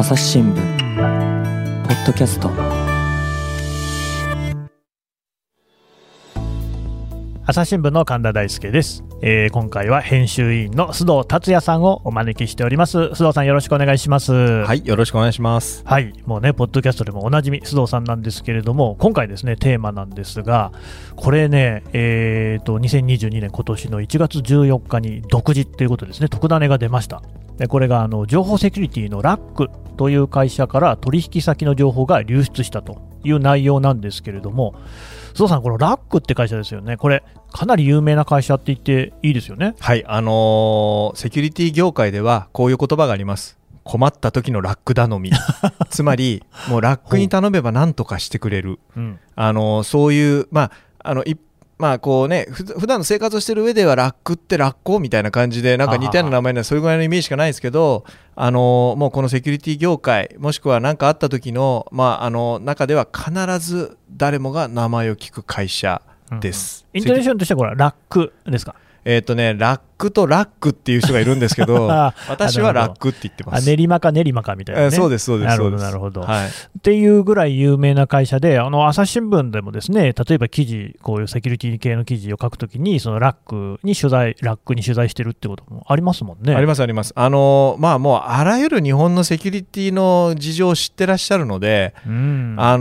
朝日新聞ポッドキャスト。朝日新聞の神田大輔です。今回は編集委員の須藤達也さんをお招きしております。須藤さん、よろしくお願いします。はい、よろしくお願いします。はい、もうねポッドキャストでもおなじみ須藤さんなんですけれども、今回ですねテーマなんですが、これね2022年今年の1月14日に独自ということですね、特ダネが出ました。でこれが情報セキュリティのラックという会社から取引先の情報が流出したという内容なんですけれども、須藤さん、このラックって会社ですよね。これかなり有名な会社って言っていいですよね。はい、セキュリティ業界ではこういう言葉があります。困った時のラック頼みつまりもうラックに頼めば何とかしてくれる、うん、そういう普段の生活をしてる上ではラックってラッコみたいな感じでなんか似たような名前なそういうぐらいのイメージしかないですけど、もうこのセキュリティ業界もしくは何かあった時の、中では必ず誰もが名前を聞く会社です。うんうん、イントネーションとしてはこれはラックですか？ラックとラックっていう人がいるんですけど私はラックって言ってます。練馬か練馬かみたいなね。そうですそうです。なるほどなるほど、はい、っていうぐらい有名な会社で、朝日新聞でもですね、例えば記事、こういうセキュリティ系の記事を書くときにそのラックに取材してるってこともありますもんね。ありますあります。もうあらゆる日本のセキュリティの事情を知ってらっしゃるので、はっきり言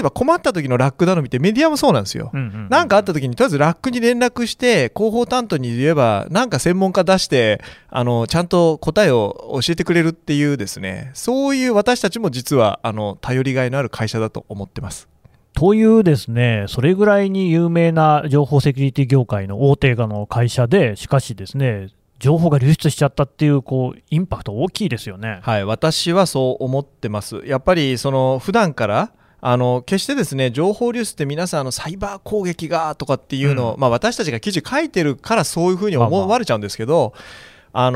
えば困った時のラック頼みってメディアもそうなんですよ。なんかあった時にとりあえずラックに連絡して広報担当に言えばなんか専門家出してちゃんと答えを教えてくれるっていうですね、そういう私たちも実は頼りがいのある会社だと思ってます。というですね、それぐらいに有名な情報セキュリティ業界の大手の会社で、しかしですね情報が流出しちゃったっていう、インパクト大きいですよね。はい、私はそう思ってます。やっぱり普段から決してですね、情報流出って皆さんサイバー攻撃がとかっていうのを、私たちが記事書いてるからそういうふうに思われちゃうんですけど、そんな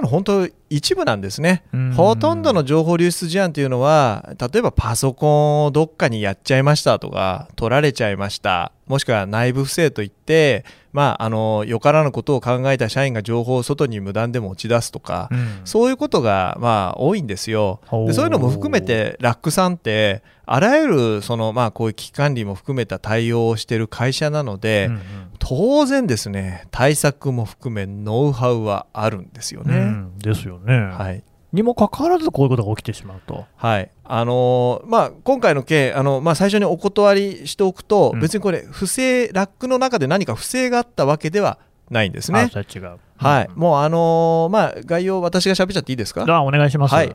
の本当一部なんですね。ほとんどの情報流出事案というのは、例えばパソコンをどっかにやっちゃいましたとか取られちゃいました、もしくは内部不正といって、よからぬことを考えた社員が情報を外に無断で持ち出すとか、そういうことが多いんですよ。でそういうのも含めてラックさんってあらゆるこういう危機管理も含めた対応をしている会社なので、当然ですね対策も含めノウハウはあるんですよね。ですよね。はい、にもかかわらずこういうことが起きてしまうと。はい、今回の件最初にお断りしておくと、別にこれ不正ラックの中で何か不正があったわけではないんですね。違う。はい、もう概要私が喋っちゃっていいですか？お願いします。はい、今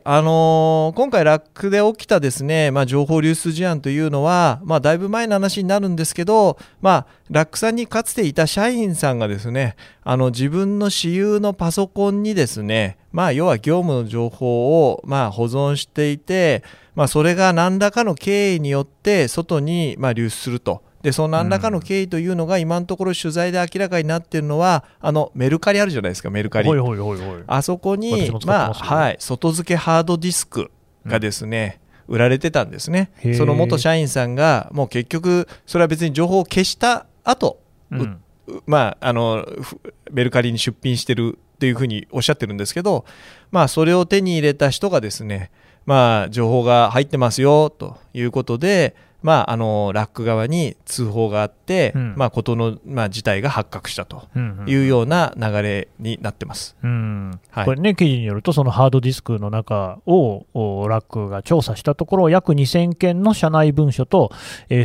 回ラックで起きたですね、情報流出事案というのは、だいぶ前の話になるんですけど、ラックさんにかつていた社員さんがですね、自分の私有のパソコンにですね、要は業務の情報を保存していて、それが何らかの経緯によって外に流出すると。でその何らかの経緯というのが今のところ取材で明らかになっているのは、メルカリあるじゃないですか。メルカリ、あそこに、外付けハードディスクがですね、売られてたんですね。その元社員さんがもう結局それは別に情報を消した後、メルカリに出品してるというふうにおっしゃってるんですけど、それを手に入れた人がですね、情報が入ってますよということで、ラック側に通報があって、事の、事態が発覚したというような流れになってます。これね、記事によるとそのハードディスクの中をラックが調査したところ、約2000件の社内文書と、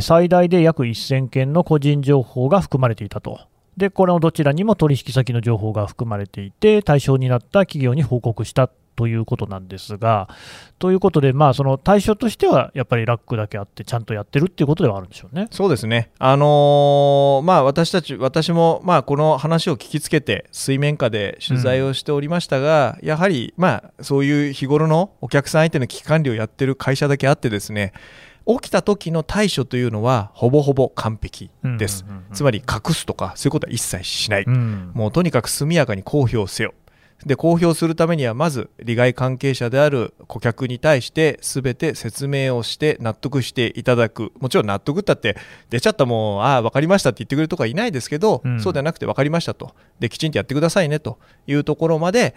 最大で約1000件の個人情報が含まれていたと。でこれのどちらにも取引先の情報が含まれていて対象になった企業に報告したということなんですが、ということで、その対象としてはやっぱりラックだけあってちゃんとやってるっていうことではあるんでしょうね。そうですね。私もこの話を聞きつけて水面下で取材をしておりましたが、やはりそういう日頃のお客さん相手の危機管理をやってる会社だけあってですね、起きた時の対処というのはほぼほぼ完璧です。つまり隠すとかそういうことは一切しない。もうとにかく速やかに公表せよ。で公表するためにはまず利害関係者である顧客に対して全て説明をして納得していただく。もちろん納得ったって出ちゃったもんああ分かりましたって言ってくれるとかいないですけど、うん、そうではなくて分かりましたとできちんとやってくださいねというところまで、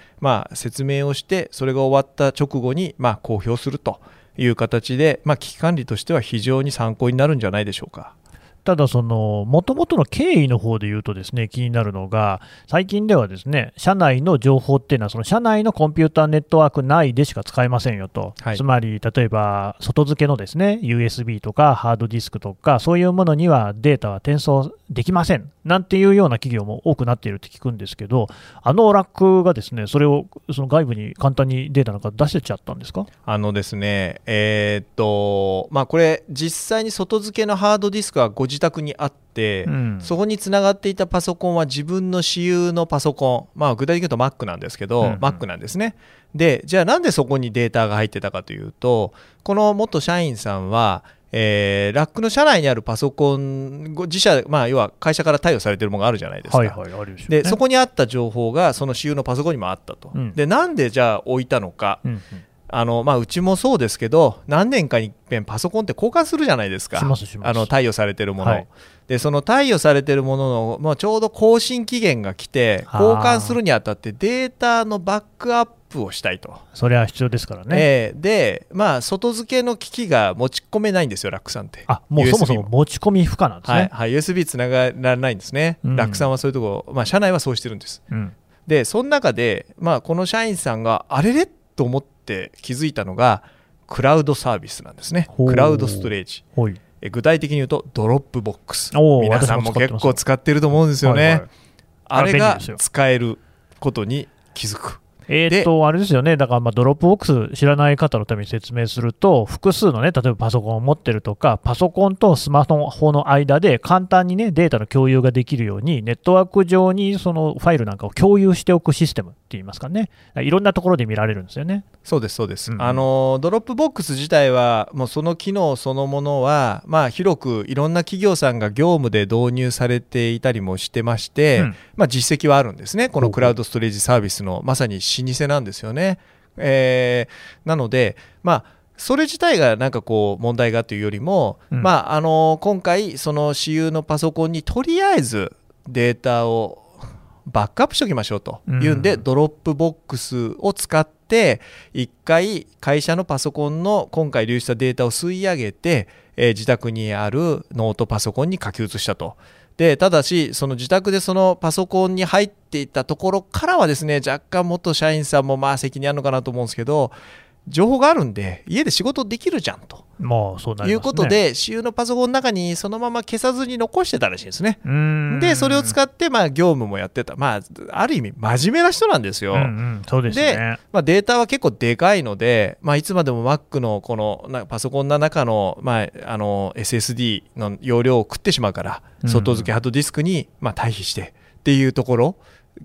説明をしてそれが終わった直後に公表するという形で、危機管理としては非常に参考になるんじゃないでしょうか。ただその元々の経緯の方で言うとですね、気になるのが最近ではですね、社内の情報っていうのはその社内のコンピューターネットワーク内でしか使えませんよと、はい、つまり例えば外付けのですね USB とかハードディスクとかそういうものにはデータは転送できませんなんていうような企業も多くなっているって聞くんですけど、あのオラクがですねそれをその外部に簡単にデータなんか出してちゃったんですか。ですね、これ実際に外付けのハードディスクは自宅にあって、うん、そこにつながっていたパソコンは自分の私有のパソコン、具体的に言うと Mac なんですけど、Mac なんですね。で、じゃあなんでそこにデータが入ってたかというと、この元社員さんは、ラックの社内にあるパソコン自社、要は会社から貸与されているものがあるじゃないですか、でそこにあった情報がその私有のパソコンにもあったと、でなんでじゃあ置いたのか、うちもそうですけど何年かにいっぺんパソコンって交換するじゃないですか。貸与されてるもの、でその貸与されてるものの、ちょうど更新期限が来て交換するにあたってデータのバックアップをしたいと。それは必要ですからね、で、外付けの機器が持ち込めないんですよ、ラックさんって。もうそもそも持ち込み不可なんですね。USB つながらないんですね、ラックさんは。そういうところ、社内はそうしてるんです、でその中で、この社員さんがあれれと思って気づいたのがクラウドサービスなんですね。クラウドストレージ、具体的に言うとドロップボックス。皆さんも結構使ってると思うんですよね、あれが使えることに気づく。あれですよね、だからドロップボックス知らない方のために説明すると、複数のね、例えばパソコンを持ってるとか、パソコンとスマホの間で簡単にねデータの共有ができるようにネットワーク上にそのファイルなんかを共有しておくシステムって言いますかね、いろんなところで見られるんですよね。そうですそうです、ドロップボックス自体はもうその機能そのものは、広くいろんな企業さんが業務で導入されていたりもしてまして、実績はあるんですね、このクラウドストレージサービスの。まさに老舗なんですよね、なので、それ自体がなんかこう問題がというよりも、今回その私有のパソコンにとりあえずデータをバックアップしておきましょうというんで、ドロップボックスを使って1回会社のパソコンの今回流出したデータを吸い上げて、自宅にあるノートパソコンに書き写したと。でただしその自宅でそのパソコンに入っていたところからはですね、若干元社員さんも責任あるのかなと思うんですけど、情報があるんで家で仕事できるじゃんということで、私有のパソコンの中にそのまま消さずに残してたらしいんですね。でそれを使って業務もやってた、ある意味真面目な人なんですよ。で、データは結構でかいので、いつまでも Mac のこのパソコンの中の、SSD の容量を食ってしまうから、外付けハードディスクに退避してっていうところ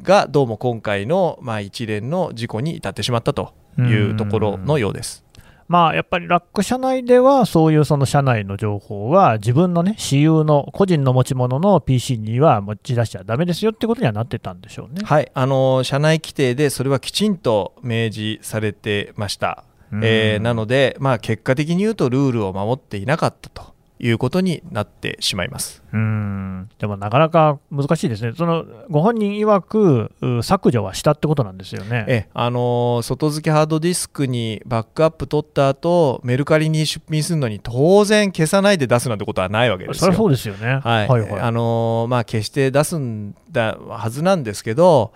がどうも今回の一連の事故に至ってしまったというところのようです。やっぱりラック社内ではそういうその社内の情報は自分のね私有の個人の持ち物の PC には持ち出しちゃダメですよってことにはなってたんでしょうね。社内規定でそれはきちんと明示されてました、なので、結果的に言うとルールを守っていなかったということになってしまいます。でもなかなか難しいですね。そのご本人曰く削除はしたってことなんですよね。外付けハードディスクにバックアップ取った後メルカリに出品するのに当然消さないで出すなんてことはないわけですよ。それはそうですよね。消して出すんだはずなんですけど、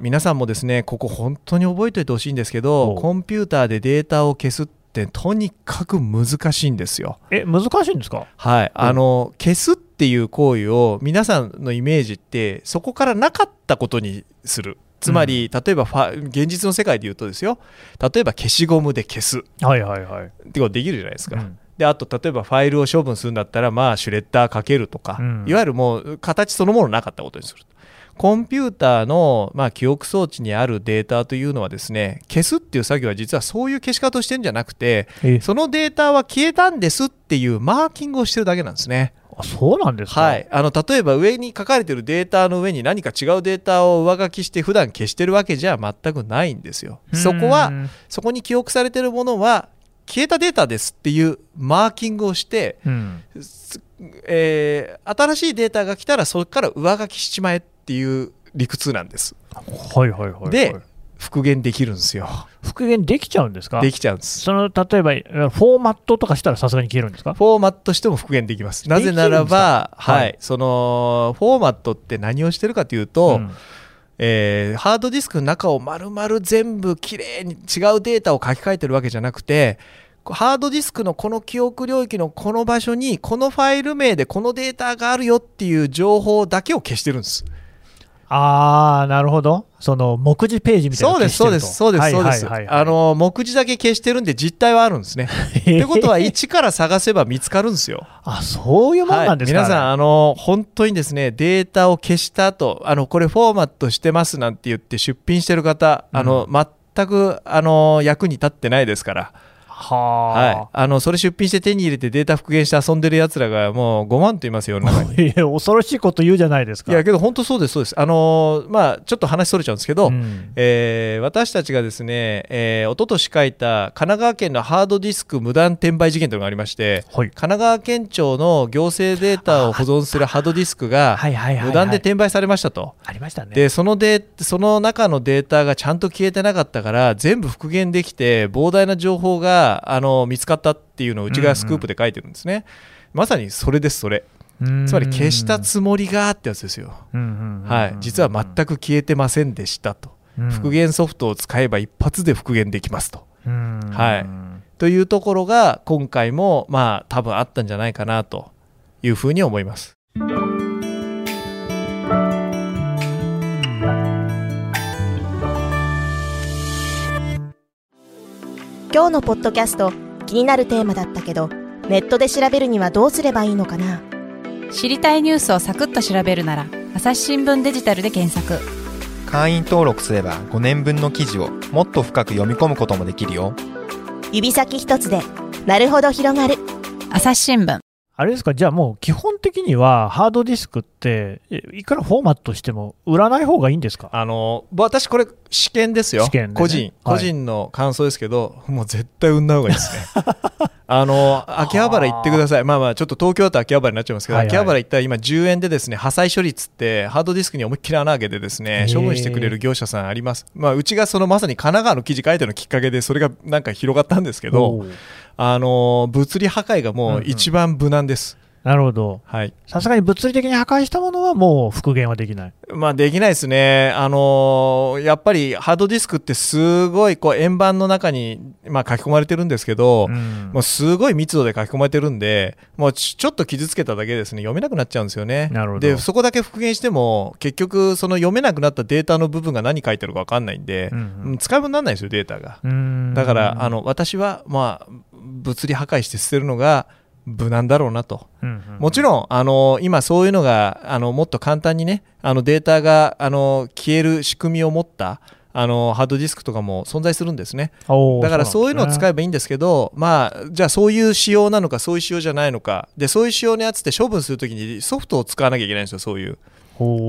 皆さんもですね、ここ本当に覚えておいてほしいんですけど、コンピューターでデータを消すってとにかく難しいんですよ。難しいんですか？消すっていう行為を皆さんのイメージってそこからなかったことにする。つまり、例えば現実の世界で言うとですよ、例えば消しゴムで消すってことできるじゃないですか、であと例えばファイルを処分するんだったら、シュレッダーかけるとか、いわゆるもう形そのものなかったことにする。コンピューターの、記憶装置にあるデータというのはですね、消すっていう作業は実はそういう消し方をしてるんじゃなくて、そのデータは消えたんですっていうマーキングをしてるだけなんですね。あ、そうなんですか。はい、例えば上に書かれてるデータの上に何か違うデータを上書きして普段消してるわけじゃ全くないんですよ。そこに記憶されてるものは消えたデータですっていうマーキングをして、新しいデータが来たらそこから上書きしちまえっていう理屈なんです。はいはいはい、はい、で復元できるんですよ。復元できちゃうんですか。できちゃうんです。その例えばフォーマットとかしたらさすがに消えるんですか。フォーマットしても復元できます。なぜならば、はいはい、そのフォーマットって何をしてるかというと、ハードディスクの中を丸々全部きれいに違うデータを書き換えてるわけじゃなくて、ハードディスクのこの記憶領域のこの場所にこのファイル名でこのデータがあるよっていう情報だけを消してるんです。あー、なるほど。その目次ページみたいなのを消してると。そうですそうです。目次だけ消してるんで実態はあるんですね。ってことは一から探せば見つかるんですよ。あ、そういうもんなんですか、ね。はい、皆さん本当にですね、データを消した後これフォーマットしてますなんて言って出品してる方、全く役に立ってないですから。はい、それ出品して手に入れてデータ復元して遊んでるやつらがもう5万といますよ、世の中に。恐ろしいこと言うじゃないですか。いやけど本当そうです、そうです。ちょっと話それちゃうんですけど、私たちがですね、おととし書いた神奈川県のハードディスク無断転売事件というのがありまして、神奈川県庁の行政データを保存するハードディスクが無断で転売されましたと。ありましたね。でその中のデータがちゃんと消えてなかったから全部復元できて膨大な情報が見つかったっていうのをうちがスクープで書いてるんですね。まさにそれです。それつまり消したつもりがってやつですよ。はい、実は全く消えてませんでしたと。復元ソフトを使えば一発で復元できますと。はい、というところが今回も多分あったんじゃないかなというふうに思います。今日のポッドキャスト、気になるテーマだったけどネットで調べるにはどうすればいいのかな。知りたいニュースをサクッと調べるなら朝日新聞デジタルで検索。会員登録すれば5年分の記事をもっと深く読み込むこともできるよ。指先一つでなるほど広がる朝日新聞。あれですか、じゃあもう基本的にはハードディスクっていくらフォーマットしても売らない方がいいんですか。私これ試験ですよ、ね、個人の感想ですけど、はい、もう絶対売んない方がいいですね。秋葉原行ってください。ちょっと東京だと秋葉原になっちゃいますけど、秋葉原行ったら今10円でですね、破砕処理つってハードディスクに思いっきり穴開けてですね処分してくれる業者さんあります。うちがそのまさに神奈川の記事書いてのきっかけでそれがなんか広がったんですけど、物理破壊がもう一番無難です。なるほど。さすがに物理的に破壊したものはもう復元はできない。できないですね。やっぱりハードディスクってすごい円盤の中に書き込まれてるんですけど、もうすごい密度で書き込まれてるんでもうちょっと傷つけただけですね読めなくなっちゃうんですよね。なるほど。でそこだけ復元しても結局その読めなくなったデータの部分が何書いてるか分かんないんで、使い物にならないんですよデータが。だから私は物理破壊して捨てるのが無難だろうなと。もちろん今そういうのがもっと簡単にねデータが消える仕組みを持ったハードディスクとかも存在するんですね。だからそういうのを使えばいいんですけど、じゃあそういう仕様なのかそういう仕様じゃないのかで、そういう仕様のやつって処分するときにソフトを使わなきゃいけないんですよ。そういうっ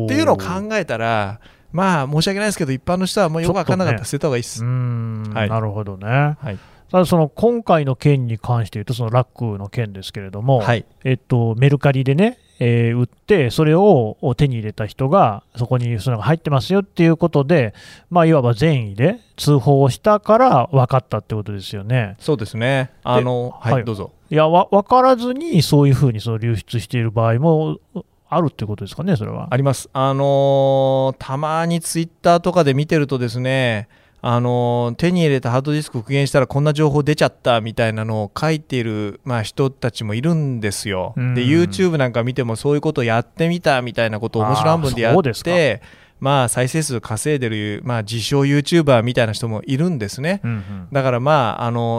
ていうのを考えたら申し訳ないですけど一般の人はもうよく分からなかったら捨てた方がいいです。なるほどね。はい、ただその今回の件に関して言うとそのラックの件ですけれども、メルカリでね、売ってそれを手に入れた人がそこにその入ってますよっていうことで、いわば善意で通報をしたから分かったってことですよね。そうですね。どうぞ。いや分からずにそういうふうにその流出している場合もあるってことですかね。それはあります。たまにツイッターとかで見てるとですね、手に入れたハードディスク復元したらこんな情報出ちゃったみたいなのを書いている、人たちもいるんですよ。で YouTube なんか見てもそういうことやってみたみたいなことを面白半分でやって再生数稼いでる、自称 YouTuber みたいな人もいるんですね。だから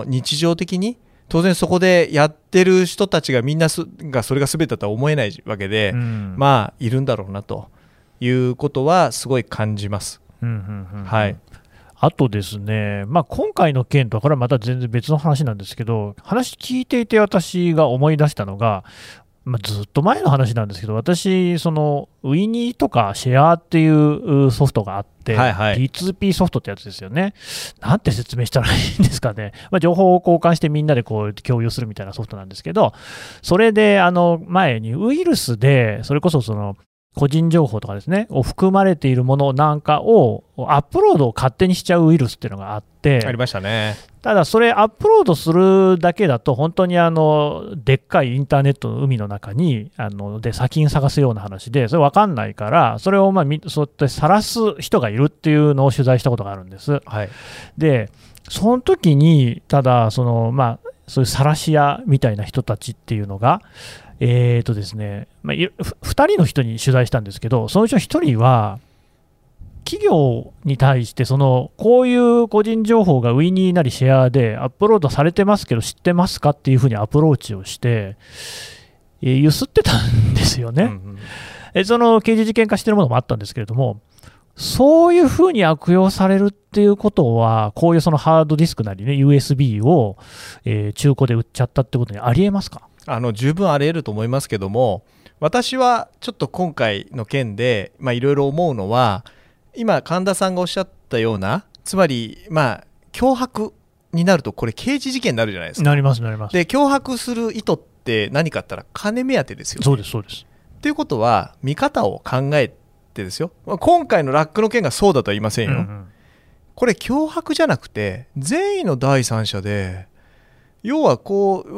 日常的に当然そこでやってる人たちがみんながそれが全てだとは思えないわけで、いるんだろうなということはすごい感じます。はい。あとですね、今回の件とはこれはまた全然別の話なんですけど、話聞いていて私が思い出したのが、ずっと前の話なんですけど、私そのウィニーとかシェアっていうソフトがあって、はいはい、P2P ソフトってやつですよね。なんて説明したらいいんですかね、情報を交換してみんなでこう共有するみたいなソフトなんですけど、それで前にウイルスでそれこそ個人情報とかですねを含まれているものなんかをアップロードを勝手にしちゃうウイルスっていうのがあって、ありましたね。ただそれアップロードするだけだと本当にでっかいインターネットの海の中にで砂金探すような話で、それ分かんないから、それをそうやって晒す人がいるっていうのを取材したことがあるんです、はい、でその時にただそういう晒し屋みたいな人たちっていうのがですね、2人の人に取材したんですけど、そのうちの1人は企業に対してこういう個人情報がウィニーなりシェアでアップロードされてますけど知ってますかっていうふうにアプローチをしてゆすってたんですよね、うんうん、刑事事件化してるものもあったんですけれども、そういうふうに悪用されるっていうことは、こういうハードディスクなりね USB を中古で売っちゃったってことにありえますか？十分あり得ると思いますけども、私はちょっと今回の件でいろいろ思うのは、今神田さんがおっしゃったような、つまり脅迫になるとこれ刑事事件になるじゃないですか。なりますなります。で脅迫する意図って何かあったら金目当てですよね。そうですそうです。ということは見方を考えてですよ、今回のラックの件がそうだとは言いませんよ、うんうん、これ脅迫じゃなくて善意の第三者で、要は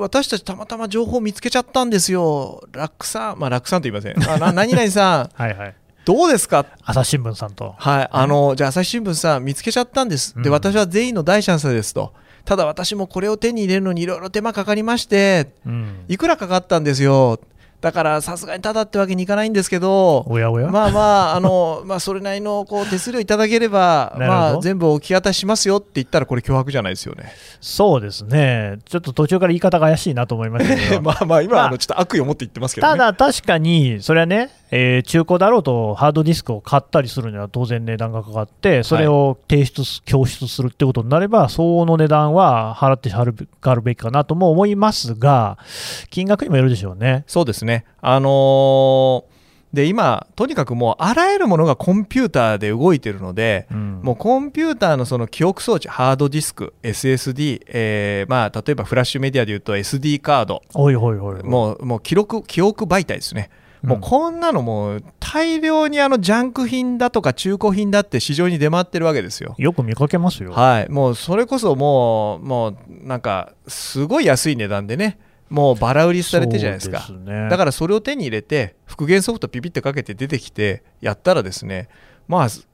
私たちたまたま情報を見つけちゃったんですよ、ラックさん、ラックさんと言いません、何々さんはい、はい、どうですか、朝日新聞さんと、はい、じゃあ朝日新聞さん見つけちゃったんです、うん、で私は全員の第三者ですと、ただ私もこれを手に入れるのにいろいろ手間かかりまして、うん、いくらかかったんですよ、だからさすがにただってわけにいかないんですけど、おやおや、それなりの手数料いただければ全部お引き渡ししますよって言ったらこれ脅迫じゃないですよね。そうですね、ちょっと途中から言い方が怪しいなと思いましたけど今ちょっと悪意を持って言ってますけどね。ただ確かにそれはね、中古だろうとハードディスクを買ったりするには当然値段がかかって、それを供出するってことになれば相応の値段は払って払うべきかなとも思いますが、金額にもよるでしょうね。そうですね。で今とにかくもうあらゆるものがコンピューターで動いているので、うん、もうコンピューターの記憶装置、ハードディスク SSD、例えばフラッシュメディアでいうと SD カード、もう記憶媒体ですね、うん、もうこんなのもう大量にジャンク品だとか中古品だって市場に出回ってるわけですよ。よく見かけますよ、はい、もうそれこそもうなんかすごい安い値段でね、もうバラ売りされてるじゃないですか。そうですね。だからそれを手に入れて復元ソフトピピってかけて出てきてやったらですね、悪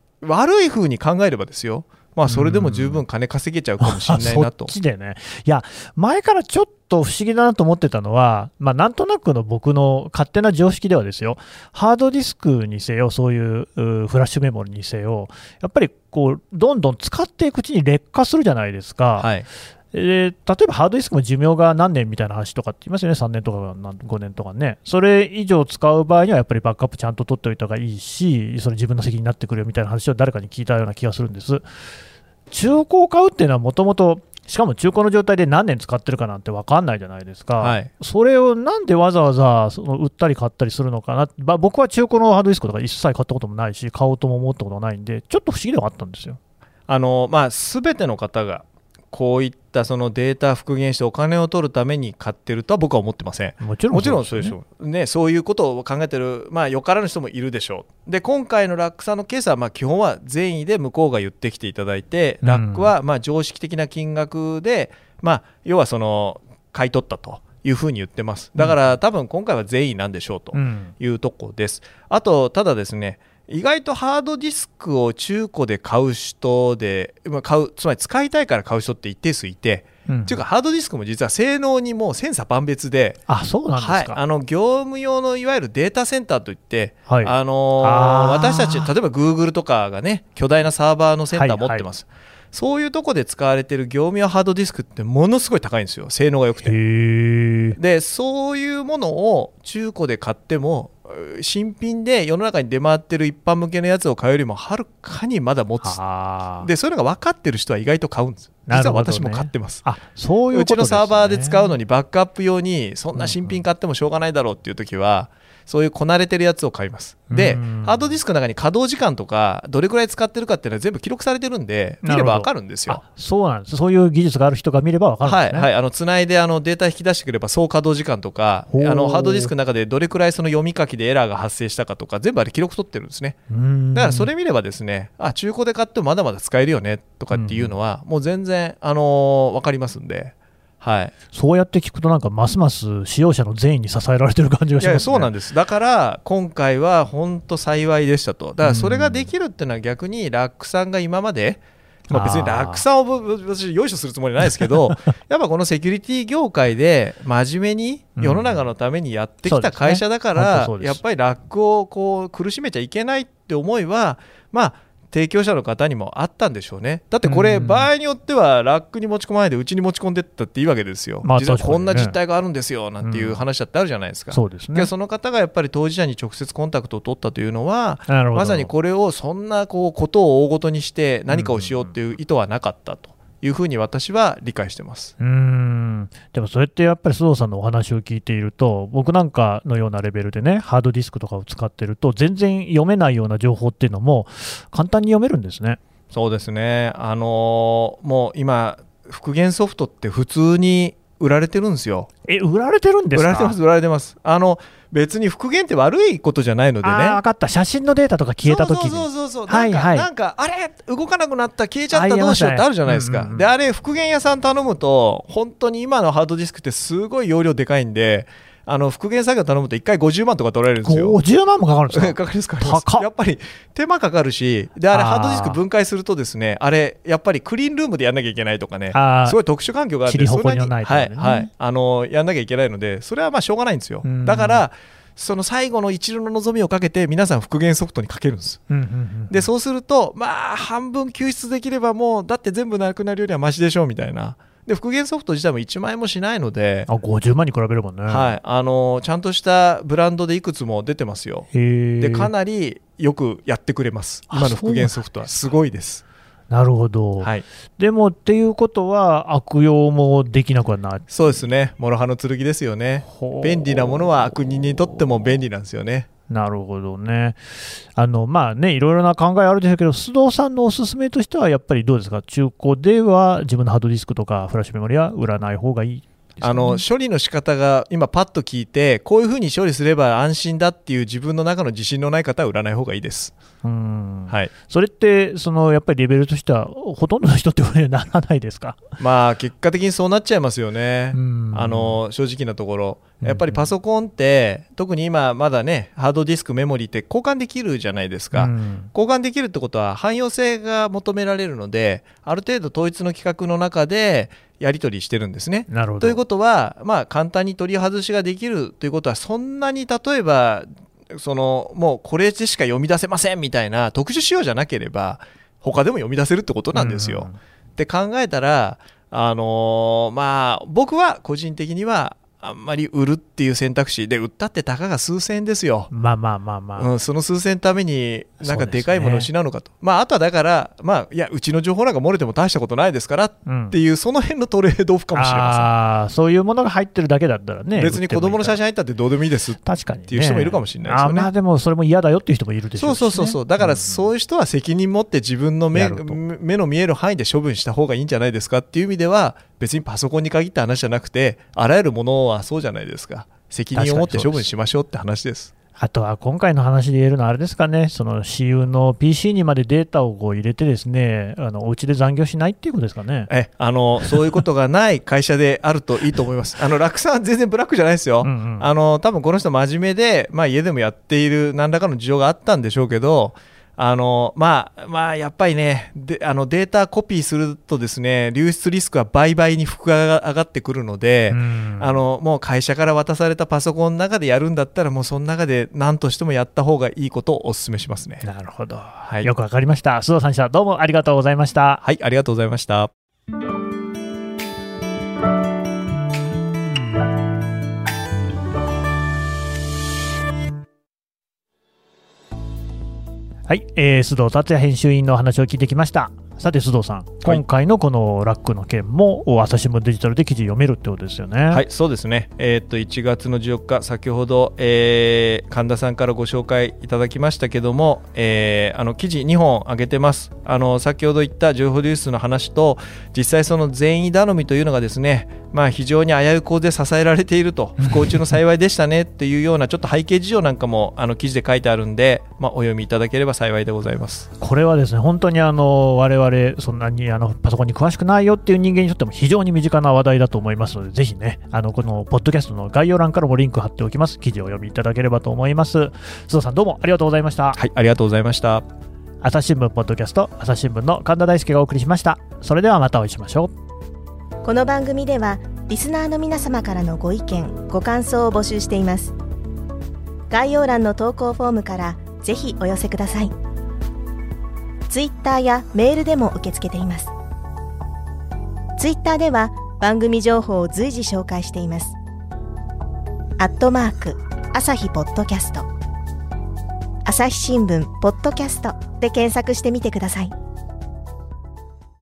い風に考えればですよ、それでも十分金稼げちゃうかもしれないなとそっちでね。いや前からちょっと不思議だなと思ってたのは、なんとなくの僕の勝手な常識ではですよ、ハードディスクにせよそういうフラッシュメモリにせよ、やっぱりどんどん使っていくうちに劣化するじゃないですか、はい、例えばハードディスクも寿命が何年みたいな話とかって言いますよね。3年とか5年とかね。それ以上使う場合にはやっぱりバックアップちゃんと取っておいた方がいいし、それ自分の責任になってくるよみたいな話を誰かに聞いたような気がするんです。中古を買うっていうのはもともと、しかも中古の状態で何年使ってるかなんて分かんないじゃないですか、はい、それをなんでわざわざ売ったり買ったりするのかな、僕は中古のハードディスクとか一切買ったこともないし買おうとも思ったこともないんで、ちょっと不思議ではあったんですよ。全ての方がこういったデータ復元してお金を取るために買ってるとは僕は思ってません。もちろんそうでしょうね。そういうことを考えてるよからぬ人もいるでしょう。で今回のラックさんのケースは基本は善意で向こうが言ってきていただいて、ラックは常識的な金額で、要は買い取ったというふうに言ってます。だから多分今回は善意なんでしょうというとこです。あとただですね、意外とハードディスクを中古で買う人で、つまり使いたいから買う人って一定数いて、うん、っていうかハードディスクも実は性能にもう千差万別で、あ、そうなんですか、はい、業務用のいわゆるデータセンターといって、はい、私たち例えば Google とかがね巨大なサーバーのセンター持ってます、はいはい、そういうとこで使われている業務用ハードディスクってものすごい高いんですよ、性能が良くて。でそういうものを中古で買っても新品で世の中に出回ってる一般向けのやつを買うよりもはるかにまだ持つで、そういうのが分かってる人は意外と買うんです。実は私も買ってます。あ、そういうことですね。うちのサーバーで使うのにバックアップ用にそんな新品買ってもしょうがないだろうっていう時は、そういうこなれてるやつを買います。で、ハードディスクの中に稼働時間とかどれくらい使ってるかっていうのは全部記録されてるんで、見れば分かるんですよ。あ、そうなんです。そういう技術がある人が見れば分かるんですね。はいはい、つないでデータ引き出してくれば総稼働時間とか、ハードディスクの中でどれくらいその読み書きでエラーが発生したかとか、全部あれ記録取ってるんですね。だからそれ見ればですね、あ、中古で買ってもまだまだ使えるよねとかっていうのはもう全然分かりますんで。はい、そうやって聞くとなんかますます使用者の善意に支えられてる感じがしますね。いや、そうなんです。だから今回は本当幸いでしたと。だからそれができるっていうのは逆にラックさんが今まで、まあ、別にラックさんを私よいしょするつもりないですけどやっぱこのセキュリティ業界で真面目に世の中のためにやってきた会社だから、うんね、やっぱりラックをこう苦しめちゃいけないって思いは、まあ提供者の方にもあったんでしょうね。だってこれ場合によってはラックに持ち込まないでうちに持ち込んでったっていいわけですよ、まあね、実はこんな実態があるんですよなんていう話だってあるじゃないですか。そうですね。その方がやっぱり当事者に直接コンタクトを取ったというのは、まさにこれをそんなことを大ごとにして何かをしようっていう意図はなかったというふうに私は理解してます。でもそれってやっぱり須藤さんのお話を聞いていると、僕なんかのようなレベルでね、ハードディスクとかを使ってると全然読めないような情報っていうのも簡単に読めるんですね。そうですね。もう今復元ソフトって普通に売られてるんですよ。売られてるんですか？売られてます、売られてます。別に復元って悪いことじゃないのでね。分かった。写真のデータとか消えたときに、そう、なんかあれ動かなくなった、消えちゃった、どうしようってあるじゃないですか。であれ復元屋さん頼むと、本当に今のハードディスクってすごい容量でかいんで、復元作業頼むと1回50万とか取られるんですよ。50万もかかるんですか？かかります、かかります。やっぱり手間かかるし、であれハードディスク分解するとですね、あれやっぱりクリーンルームでやんなきゃいけないとかね、すごい特殊環境があって、それにやんなきゃいけないので、それはまあしょうがないんですよ。だからその最後の一縷の望みをかけて皆さん復元ソフトにかけるんです。でそうするとまあ半分救出できれば、もうだって全部なくなるよりはマシでしょうみたいな。で復元ソフト自体も1万円もしないので、50万に比べればね、はい、ちゃんとしたブランドでいくつも出てますよ。でかなりよくやってくれます、今の復元ソフトは。すごいです。なるほど、はい、でもっていうことは悪用もできなくはない。そうですね、諸刃の剣ですよね。便利なものは悪人にとっても便利なんですよね。なるほどね。まあね、いろいろな考えあるでしょうけど、須藤さんのおすすめとしてはやっぱりどうですか？中古では自分のハードディスクとかフラッシュメモリは売らない方がいいですかね？処理の仕方が今パッと聞いて、こういうふうに処理すれば安心だっていう自分の中の自信のない方は売らない方がいいです。はい、それってやっぱりレベルとしてはほとんどの人ってことにはならないですか？まあ結果的にそうなっちゃいますよね。正直なところやっぱりパソコンって特に今まだね、ハードディスクメモリーって交換できるじゃないですか。交換できるってことは汎用性が求められるので、ある程度統一の規格の中でやり取りしてるんですね。ということは、まあ簡単に取り外しができるということは、そんなに例えばもうこれでしか読み出せませんみたいな特殊仕様じゃなければ他でも読み出せるってことなんですよ。って考えたら、まあ僕は個人的にはあんまり売るっていう選択肢で、売ったってたかが数千円ですよ。その数千円のためになんかでかいものを失うのかと、まあ、あとはだから、まあ、いやうちの情報なんか漏れても大したことないですからっていう、その辺のトレードオフかもしれません。そういうものが入ってるだけだったらね、別に子供の写真入ったってどうでもいいですっていう人もいるかもしれないですよね。まあでもそれも嫌だよっていう人もいるでしょうしね。そうだからそういう人は責任持って自分の目の見える範囲で処分した方がいいんじゃないですかっていう意味では、別にパソコンに限った話じゃなくて、あらゆるものはそうじゃないですか。責任を持って処分しましょうって話です。あとは今回の話で言えるのはあれですかね、私有の PC にまでデータを入れてですね、お家で残業しないっていうことですかね。そういうことがない会社であるといいと思います。ラクさん全然ブラックじゃないですよ。多分この人真面目で、まあ、家でもやっている何らかの事情があったんでしょうけど、まあやっぱりね、データコピーするとですね、流出リスクは倍々に負荷が上がってくるので、もう会社から渡されたパソコンの中でやるんだったら、もうその中で何としてもやった方がいいことをお勧めしますね。なるほど、はい、よくわかりました。須藤さんでした。どうもありがとうございました。はい、ありがとうございました。はい、須藤達也編集員の話を聞いてきました。さて須藤さん、はい、今回のこのラックの件も朝日新聞デジタルで記事読めるってことですよね。はい、そうですね、1月の14日先ほど、神田さんからご紹介いただきましたけども、記事2本上げてます。先ほど言った情報流出の話と実際その善意頼みというのがですね、非常に危うい構図で支えられていると不幸中の幸いでしたねというようなちょっと背景事情なんかも記事で書いてあるんで、お読みいただければ幸いでございます。これはですね本当に我々そんなにパソコンに詳しくないよっていう人間にとっても非常に身近な話題だと思いますので、ぜひねこのポッドキャストの概要欄からもリンク貼っておきます。記事を読みいただければと思います。須藤さんどうもありがとうございました。はい、ありがとうございました。朝日新聞ポッドキャスト、朝日新聞の神田大輔がお送りしました。それではまたお会いしましょう。この番組ではリスナーの皆様からのご意見ご感想を募集しています。概要欄の投稿フォームからぜひお寄せください。ツイッターやメールでも受け付けています。ツイッターでは番組情報を随時紹介しています。@朝日ポッドキャスト、朝日新聞ポッドキャストで検索してみてください。